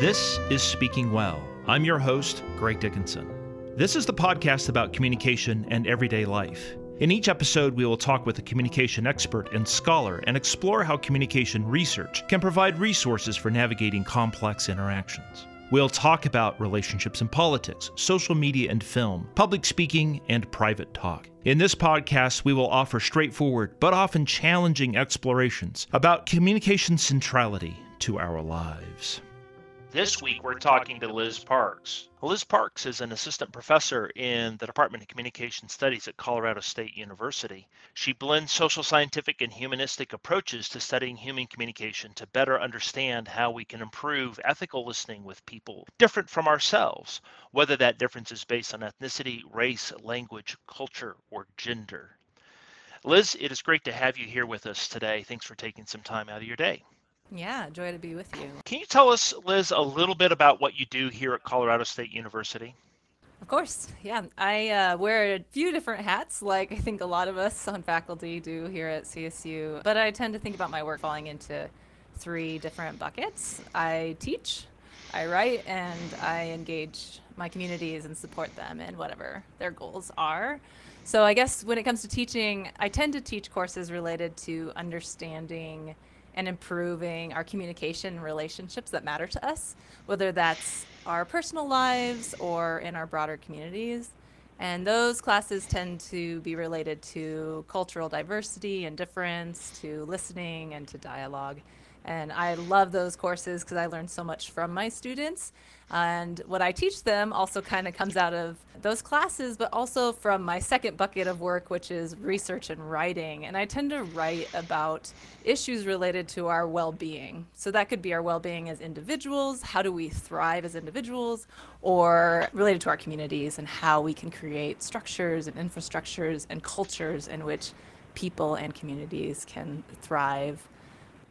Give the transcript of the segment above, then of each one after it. This is Speaking Well. I'm your host, Greg Dickinson. This is the podcast about communication and everyday life. In each episode, we will talk with a communication expert and scholar and explore how communication research can provide resources for navigating complex interactions. We'll talk about relationships and politics, social media and film, public speaking, and private talk. In this podcast, we will offer straightforward but often challenging explorations about communication centrality to our lives. This week, we're talking to Liz Parks. Liz Parks is an assistant professor in the Department of Communication Studies at Colorado State University. She blends social scientific and humanistic approaches to studying human communication to better understand how we can improve ethical listening with people different from ourselves, whether that difference is based on ethnicity, race, language, culture, or gender. Liz, it is great to have you here with us today. Thanks for taking some time out of your day. Yeah, joy to be with you. Can you tell us, Liz, a little bit about what you do here at Colorado State University? Of course, yeah. I wear a few different hats, like I think a lot of us on faculty do here at CSU, but I tend to think about my work falling into three different buckets. I teach, I write, and I engage my communities and support them in whatever their goals are. So I guess when it comes to teaching, I tend to teach courses related to understanding and improving our communication relationships that matter to us, whether that's our personal lives or in our broader communities. And those classes tend to be related to cultural diversity and difference, to listening and to dialogue. And I love those courses because I learn so much from my students. And what I teach them also kind of comes out of those classes, but also from my second bucket of work, which is research and writing. And I tend to write about issues related to our well-being. So that could be our well-being as individuals, how do we thrive as individuals, or related to our communities and how we can create structures and infrastructures and cultures in which people and communities can thrive.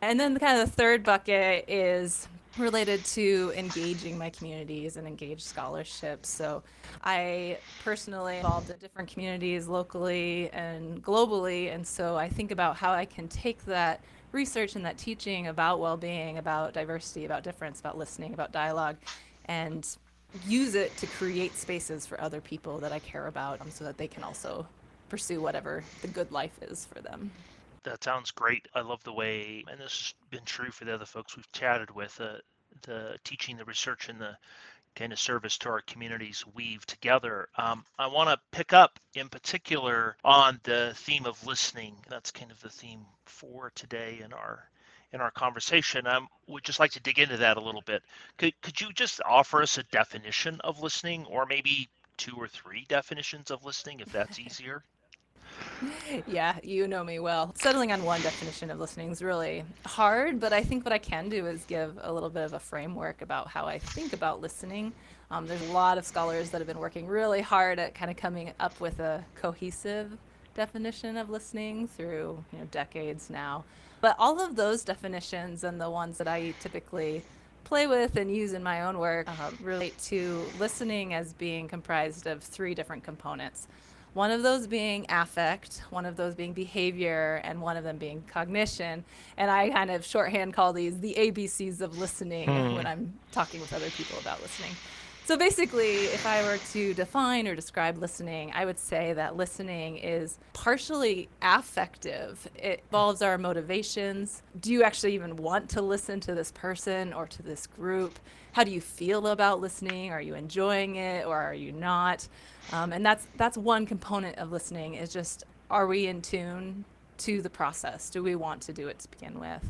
And then kind of the third bucket is related to engaging my communities and engage scholarship. So I personally involved in different communities locally and globally. And so I think about how I can take that research and that teaching about well-being, about diversity, about difference, about listening, about dialogue, and use it to create spaces for other people that I care about so that they can also pursue whatever the good life is for them. That sounds great. I love the way, and this has been true for the other folks we've chatted with, the teaching, the research, and the kind of service to our communities weave together. I want to pick up in particular on the theme of listening. That's kind of the theme for today in our conversation. I would just like to dig into that a little bit. Could you just offer us a definition of listening, or maybe two or three definitions of listening, if that's easier? Yeah, you know me well. Settling on one definition of listening is really hard, but I think what I can do is give a little bit of a framework about how I think about listening. There's a lot of scholars that have been working really hard at kind of coming up with a cohesive definition of listening through decades now. But all of those definitions and the ones that I typically play with and use in my own work relate to listening as being comprised of three different components. One of those being affect, one of those being behavior, and one of them being cognition. And I kind of shorthand call these the ABCs of listening when I'm talking with other people about listening. So basically, if I were to define or describe listening, I would say that listening is partially affective. It involves our motivations. Do you actually even want to listen to this person or to this group? How do you feel about listening? Are you enjoying it or are you not? And that's one component of listening is just, are we in tune to the process? Do we want to do it to begin with?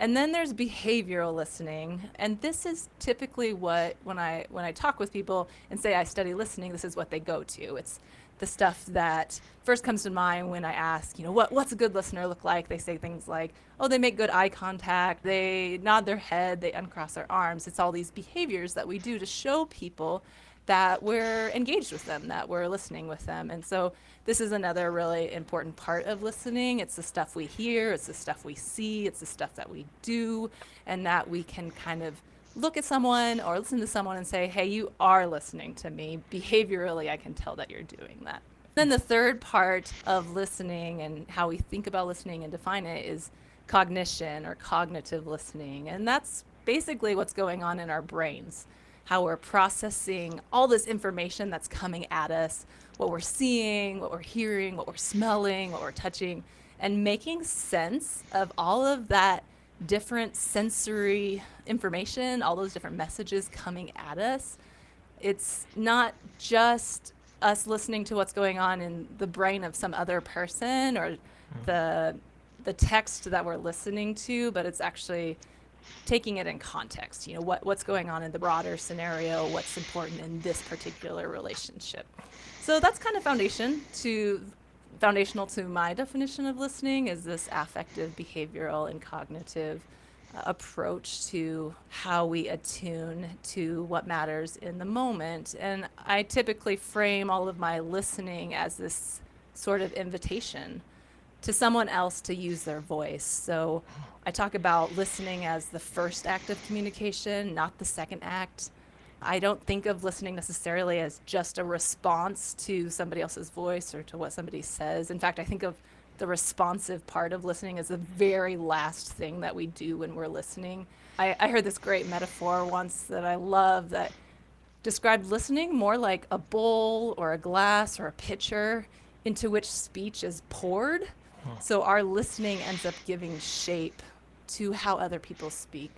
And then there's behavioral listening. And this is typically what, when I talk with people and say I study listening, this is what they go to. It's the stuff that first comes to mind when I ask, what's a good listener look like? They say things like, oh, they make good eye contact, they nod their head, they uncross their arms. It's all these behaviors that we do to show people that we're engaged with them, that we're listening with them. And so this is another really important part of listening. It's the stuff we hear, it's the stuff we see, it's the stuff that we do, and that we can kind of look at someone or listen to someone and say, hey, you are listening to me. Behaviorally, I can tell that you're doing that. Then the third part of listening and how we think about listening and define it is cognition or cognitive listening. And that's basically what's going on in our brains, how we're processing all this information that's coming at us, what we're seeing, what we're hearing, what we're smelling, what we're touching, and making sense of all of that different sensory information, all those different messages coming at us. It's not just us listening to what's going on in the brain of some other person or the text that we're listening to, but it's actually taking it in context. You know, what's going on in the broader scenario, what's important in this particular relationship. So that's kind of foundational to my definition of listening, is this affective, behavioral, and cognitive approach to how we attune to what matters in the moment. And I typically frame all of my listening as this sort of invitation to someone else to use their voice. So I talk about listening as the first act of communication, not the second act. I don't think of listening necessarily as just a response to somebody else's voice or to what somebody says. In fact, I think of the responsive part of listening is the very last thing that we do when we're listening. I heard this great metaphor once that I love that described listening more like a bowl or a glass or a pitcher into which speech is poured. So our listening ends up giving shape to how other people speak,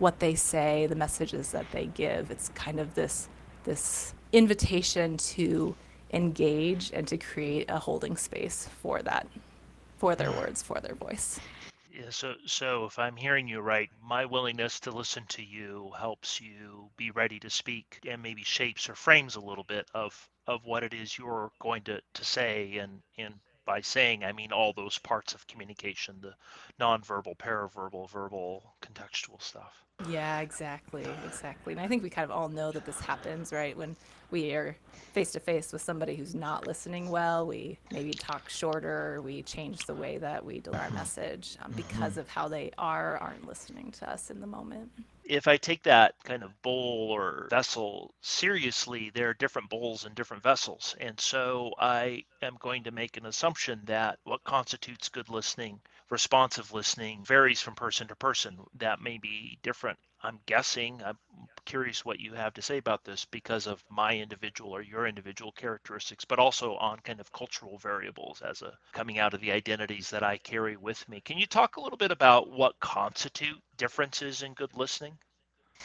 what they say, the messages that they give. It's kind of this invitation to engage and to create a holding space for that, for their words, for their voice. Yeah, so if I'm hearing you right, my willingness to listen to you helps you be ready to speak and maybe shapes or frames a little bit of what it is you're going to say. And by saying, I mean all those parts of communication, the nonverbal, paraverbal, verbal, contextual stuff. Yeah, exactly. And I think we kind of all know that this happens, right? When we are face to face with somebody who's not listening well, we maybe talk shorter, we change the way that we deliver our message because of how they are or aren't listening to us in the moment. If I take that kind of bowl or vessel seriously, there are different bowls and different vessels. And so I am going to make an assumption that what constitutes good listening, responsive listening, varies from person to person. That may be different. I'm guessing, I'm curious what you have to say about this because of my individual or your individual characteristics, but also on kind of cultural variables as a coming out of the identities that I carry with me. Can you talk a little bit about what constitute differences in good listening?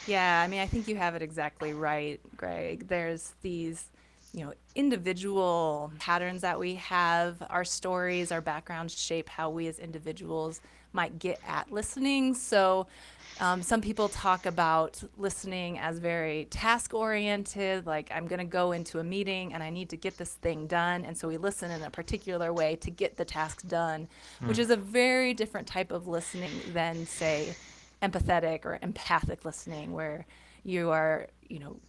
Yeah, I mean, I think you have it exactly right, Greg. There's these, individual patterns that we have. Our stories, our backgrounds shape how we as individuals might get at listening. So some people talk about listening as very task-oriented, like I'm going to go into a meeting and I need to get this thing done. And so we listen in a particular way to get the task done, which is a very different type of listening than, say, empathetic or empathic listening, where you are,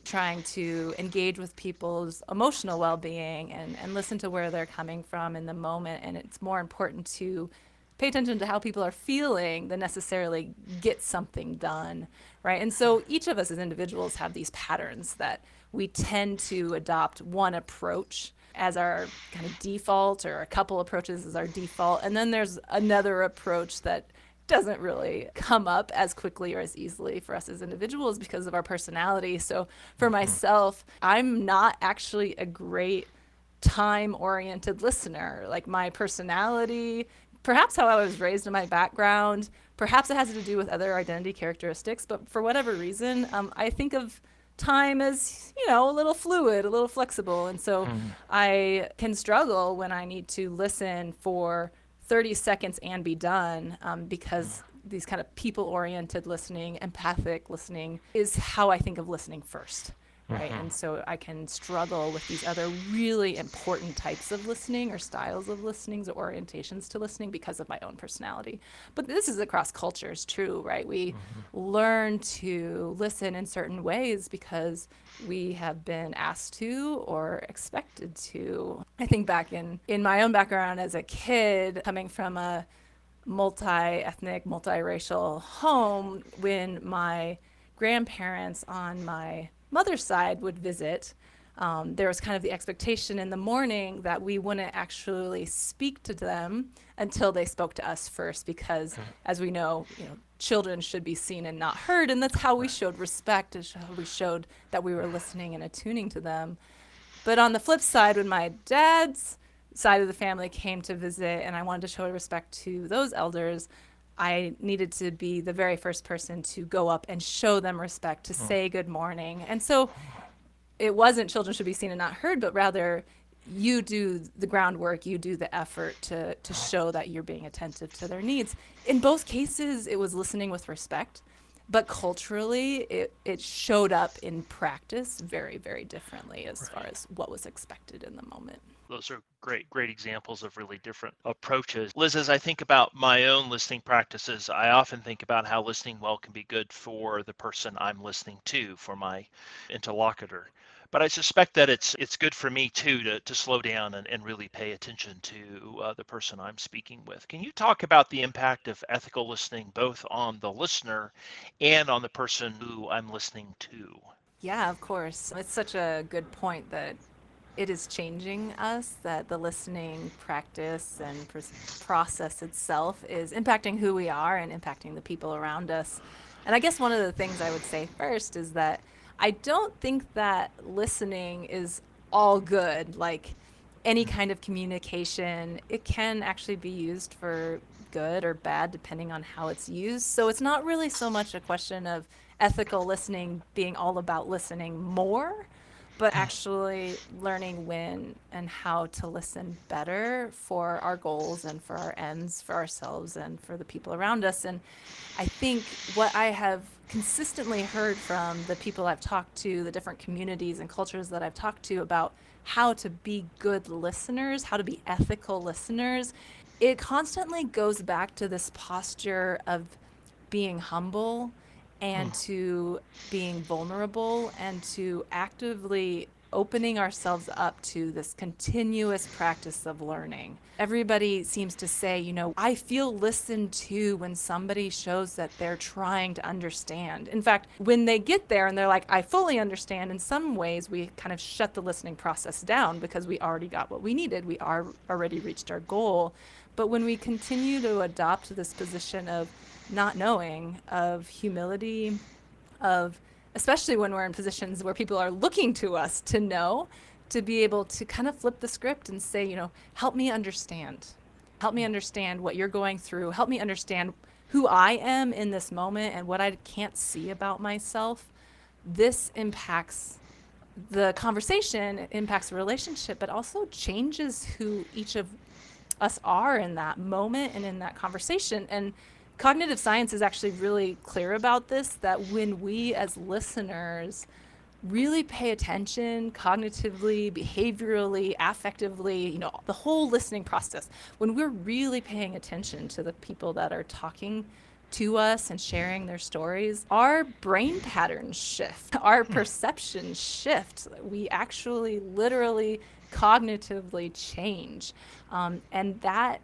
trying to engage with people's emotional well-being and listen to where they're coming from in the moment. And it's more important to pay attention to how people are feeling than necessarily get something done, right? And so each of us as individuals have these patterns that we tend to adopt one approach as our kind of default, or a couple approaches as our default. And then there's another approach that doesn't really come up as quickly or as easily for us as individuals because of our personality. So for myself, I'm not actually a great time-oriented listener. Like my personality, perhaps how I was raised in my background, perhaps it has to do with other identity characteristics, but for whatever reason, I think of time as, a little fluid, a little flexible. And so I can struggle when I need to listen for 30 seconds and be done, because these kind of people-oriented listening, empathic listening is how I think of listening first, right? And so I can struggle with these other really important types of listening or styles of listening or orientations to listening because of my own personality. But this is across cultures too, right? We learn to listen in certain ways because we have been asked to or expected to. I think back in my own background as a kid, coming from a multi-ethnic, multiracial home, when my grandparents on my mother's side would visit, there was kind of the expectation in the morning that we wouldn't actually speak to them until they spoke to us first, because as we know, children should be seen and not heard, and that's how we showed respect, and how we showed that we were listening and attuning to them. But on the flip side, when my dad's side of the family came to visit and I wanted to show respect to those elders, I needed to be the very first person to go up and show them respect, to say good morning. And so it wasn't children should be seen and not heard, but rather you do the groundwork, you do the effort to show that you're being attentive to their needs. In both cases, it was listening with respect, but culturally it showed up in practice very, very differently as far as what was expected in the moment. Those are great examples of really different approaches. Liz, as I think about my own listening practices, I often think about how listening well can be good for the person I'm listening to, for my interlocutor. But I suspect that it's good for me, too, to slow down and really pay attention to the person I'm speaking with. Can you talk about the impact of ethical listening both on the listener and on the person who I'm listening to? Yeah, of course. It's such a good point that it is changing us, that the listening practice and process itself is impacting who we are and impacting the people around us. And I guess one of the things I would say first is that I don't think that listening is all good. Like any kind of communication, it can actually be used for good or bad depending on how it's used. So it's not really so much a question of ethical listening being all about listening more, but actually learning when and how to listen better for our goals and for our ends, for ourselves and for the people around us. And I think what I have consistently heard from the people I've talked to, the different communities and cultures that I've talked to about how to be good listeners, how to be ethical listeners, it constantly goes back to this posture of being humble and to being vulnerable and to actively opening ourselves up to this continuous practice of learning. Everybody seems to say, I feel listened to when somebody shows that they're trying to understand. In fact, when they get there and they're like, I fully understand, in some ways we kind of shut the listening process down because we already got what we needed. We are already reached our goal. But when we continue to adopt this position of not knowing, of humility, of especially when we're in positions where people are looking to us to know, to be able to kind of flip the script and say, help me understand. Help me understand what you're going through. Help me understand who I am in this moment and what I can't see about myself. This impacts the conversation, it impacts the relationship, but also changes who each of us are in that moment and in that conversation. And cognitive science is actually really clear about this, that when we as listeners really pay attention cognitively, behaviorally, affectively, the whole listening process, when we're really paying attention to the people that are talking to us and sharing their stories, our brain patterns shift, our perceptions shift. We actually literally cognitively change. And that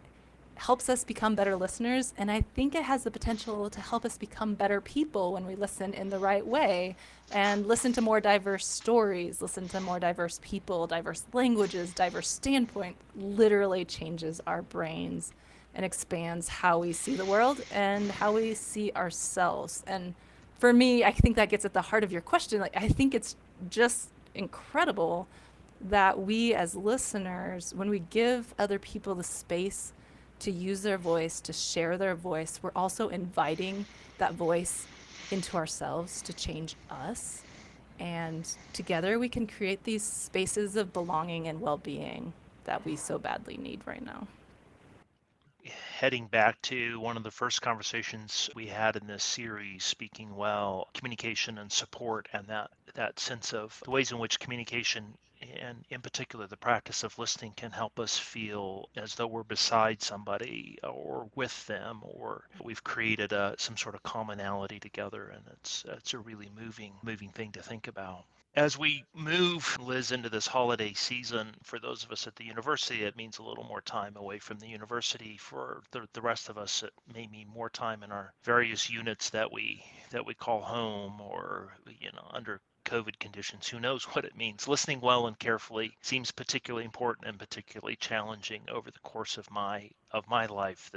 helps us become better listeners, and I think it has the potential to help us become better people when we listen in the right way and listen to more diverse stories, listen to more diverse people, diverse languages, diverse standpoint. Literally changes our brains and expands how we see the world and how we see ourselves. And for me, I think that gets at the heart of your question. I think it's just incredible that we as listeners, when we give other people the space to use their voice, to share their voice, we're also inviting that voice into ourselves to change us. And together we can create these spaces of belonging and well-being that we so badly need right now. Heading back to one of the first conversations we had in this series, Speaking Well, communication and support, and that sense of the ways in which communication, and in particular, the practice of listening, can help us feel as though we're beside somebody or with them, or we've created some sort of commonality together. And it's a really moving thing to think about. As we move, Liz, into this holiday season, for those of us at the university, it means a little more time away from the university. For the rest of us, it may mean more time in our various units that we call home, or under COVID conditions, who knows what it means. Listening well and carefully seems particularly important and particularly challenging over the course of my life.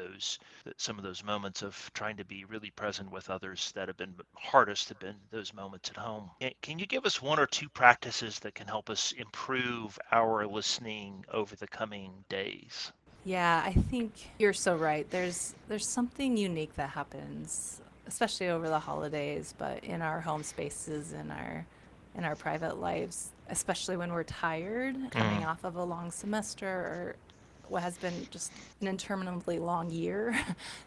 Some of those moments of trying to be really present with others that have been hardest have been those moments at home. Can you give us one or two practices that can help us improve our listening over the coming days? Yeah, I think you're so right. There's something unique that happens, especially over the holidays, but in our home spaces, in our private lives, especially when we're tired, coming off of a long semester or what has been just an interminably long year,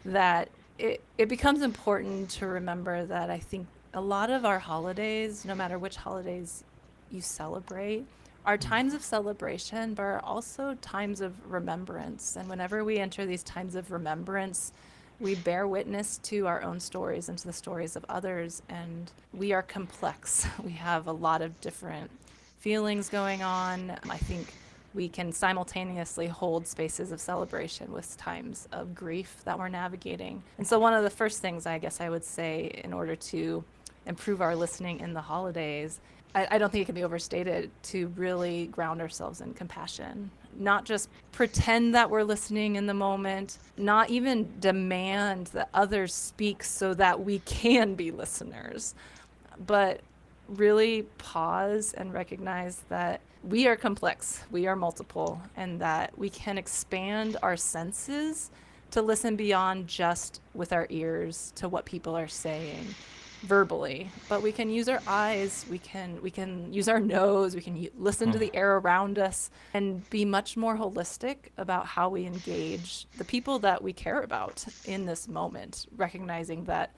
that it becomes important to remember that I think a lot of our holidays, no matter which holidays you celebrate, are times of celebration, but are also times of remembrance. And whenever we enter these times of remembrance, we bear witness to our own stories and to the stories of others, and we are complex. We have a lot of different feelings going on. I think we can simultaneously hold spaces of celebration with times of grief that we're navigating. And so one of the first things I guess I would say in order to improve our listening in the holidays, I don't think it can be overstated to really ground ourselves in compassion. Not just pretend that we're listening in the moment, not even demand that others speak so that we can be listeners, but really pause and recognize that we are complex, we are multiple, and that we can expand our senses to listen beyond just with our ears to what people are saying verbally, but we can use our eyes, we can use our nose, we can listen to the air around us, and be much more holistic about how we engage the people that we care about in this moment, recognizing that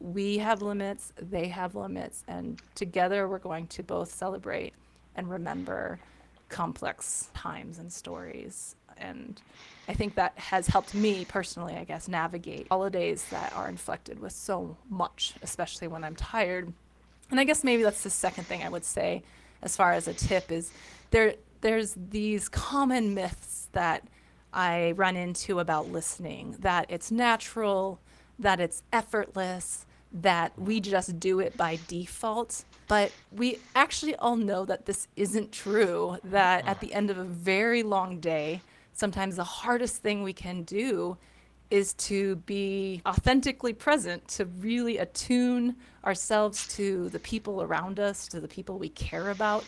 we have limits, they have limits, and together we're going to both celebrate and remember complex times and stories. And I think that has helped me personally, I guess, navigate holidays that are inflected with so much, especially when I'm tired. And I guess maybe that's the second thing I would say as far as a tip is there's these common myths that I run into about listening, that it's natural, that it's effortless, that we just do it by default. But we actually all know that this isn't true, that at the end of a very long day, sometimes the hardest thing we can do is to be authentically present, to really attune ourselves to the people around us, to the people we care about,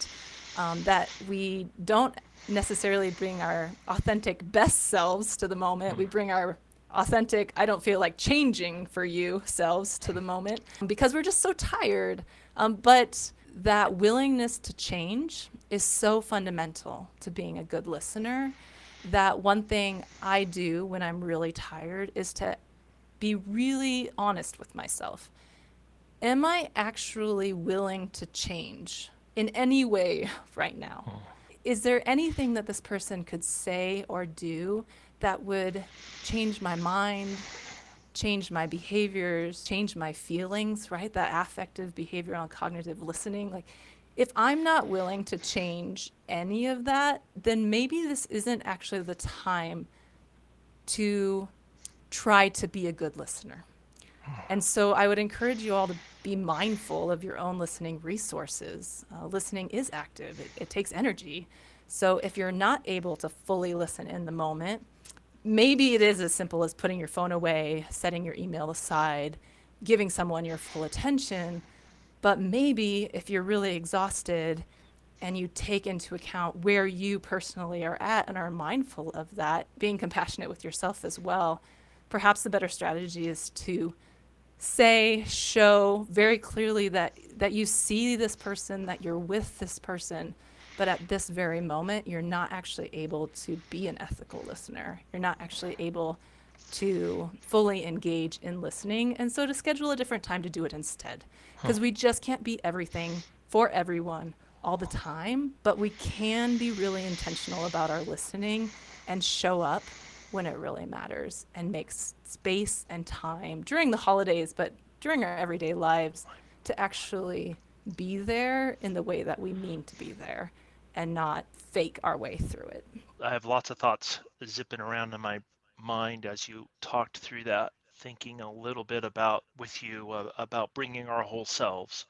that we don't necessarily bring our authentic best selves to the moment. We bring our authentic, I don't feel like changing for you selves to the moment because we're just so tired. But that willingness to change is so fundamental to being a good listener. That one thing I do when I'm really tired is to be really honest with myself. Am I actually willing to change in any way right now? Is there anything that this person could say or do that would change my mind, change my behaviors, change my feelings, right? That affective, behavioral, cognitive listening. Like, if I'm not willing to change any of that, then maybe this isn't actually the time to try to be a good listener. And so I would encourage you all to be mindful of your own listening resources. Listening is active. It takes energy. So if you're not able to fully listen in the moment, maybe it is as simple as putting your phone away, setting your email aside, giving someone your full attention. But maybe if you're really exhausted and you take into account where you personally are at and are mindful of that, being compassionate with yourself as well, perhaps the better strategy is to show very clearly that you see this person, that you're with this person, but at this very moment, you're not actually able to be an ethical listener. You're not actually able to fully engage in listening, and so to schedule a different time to do it instead, because we just can't be everything for everyone all the time, but we can be really intentional about our listening and show up when it really matters and make space and time during the holidays, but during our everyday lives, to actually be there in the way that we mean to be there and not fake our way through it. I have lots of thoughts zipping around in my mind as you talked through that, thinking a little bit about bringing our whole selves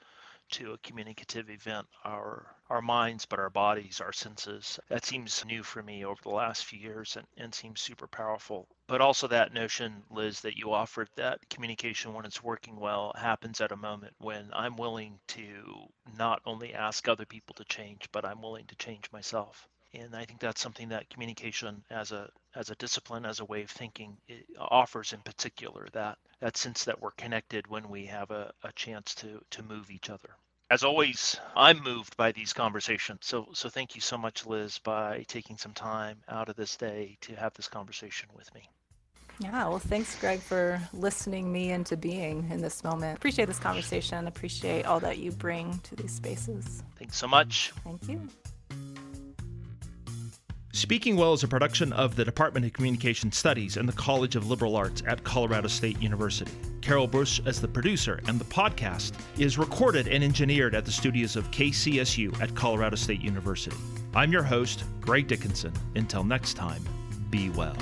to a communicative event, our minds, but our bodies, our senses. That seems new for me over the last few years and seems super powerful. But also that notion, Liz, that you offered, that communication, when it's working well, happens at a moment when I'm willing to not only ask other people to change, but I'm willing to change myself. And I think that's something that communication as a discipline, as a way of thinking, it offers in particular, that sense that we're connected when we have a chance to move each other. As always, I'm moved by these conversations. So thank you so much, Liz, by taking some time out of this day to have this conversation with me. Yeah, well, thanks, Greg, for listening me into being in this moment. Appreciate this conversation. Appreciate all that you bring to these spaces. Thanks so much. Thank you. Speaking Well is a production of the Department of Communication Studies and the College of Liberal Arts at Colorado State University. Carol Bush is the producer, and the podcast is recorded and engineered at the studios of KCSU at Colorado State University. I'm your host, Greg Dickinson. Until next time, be well.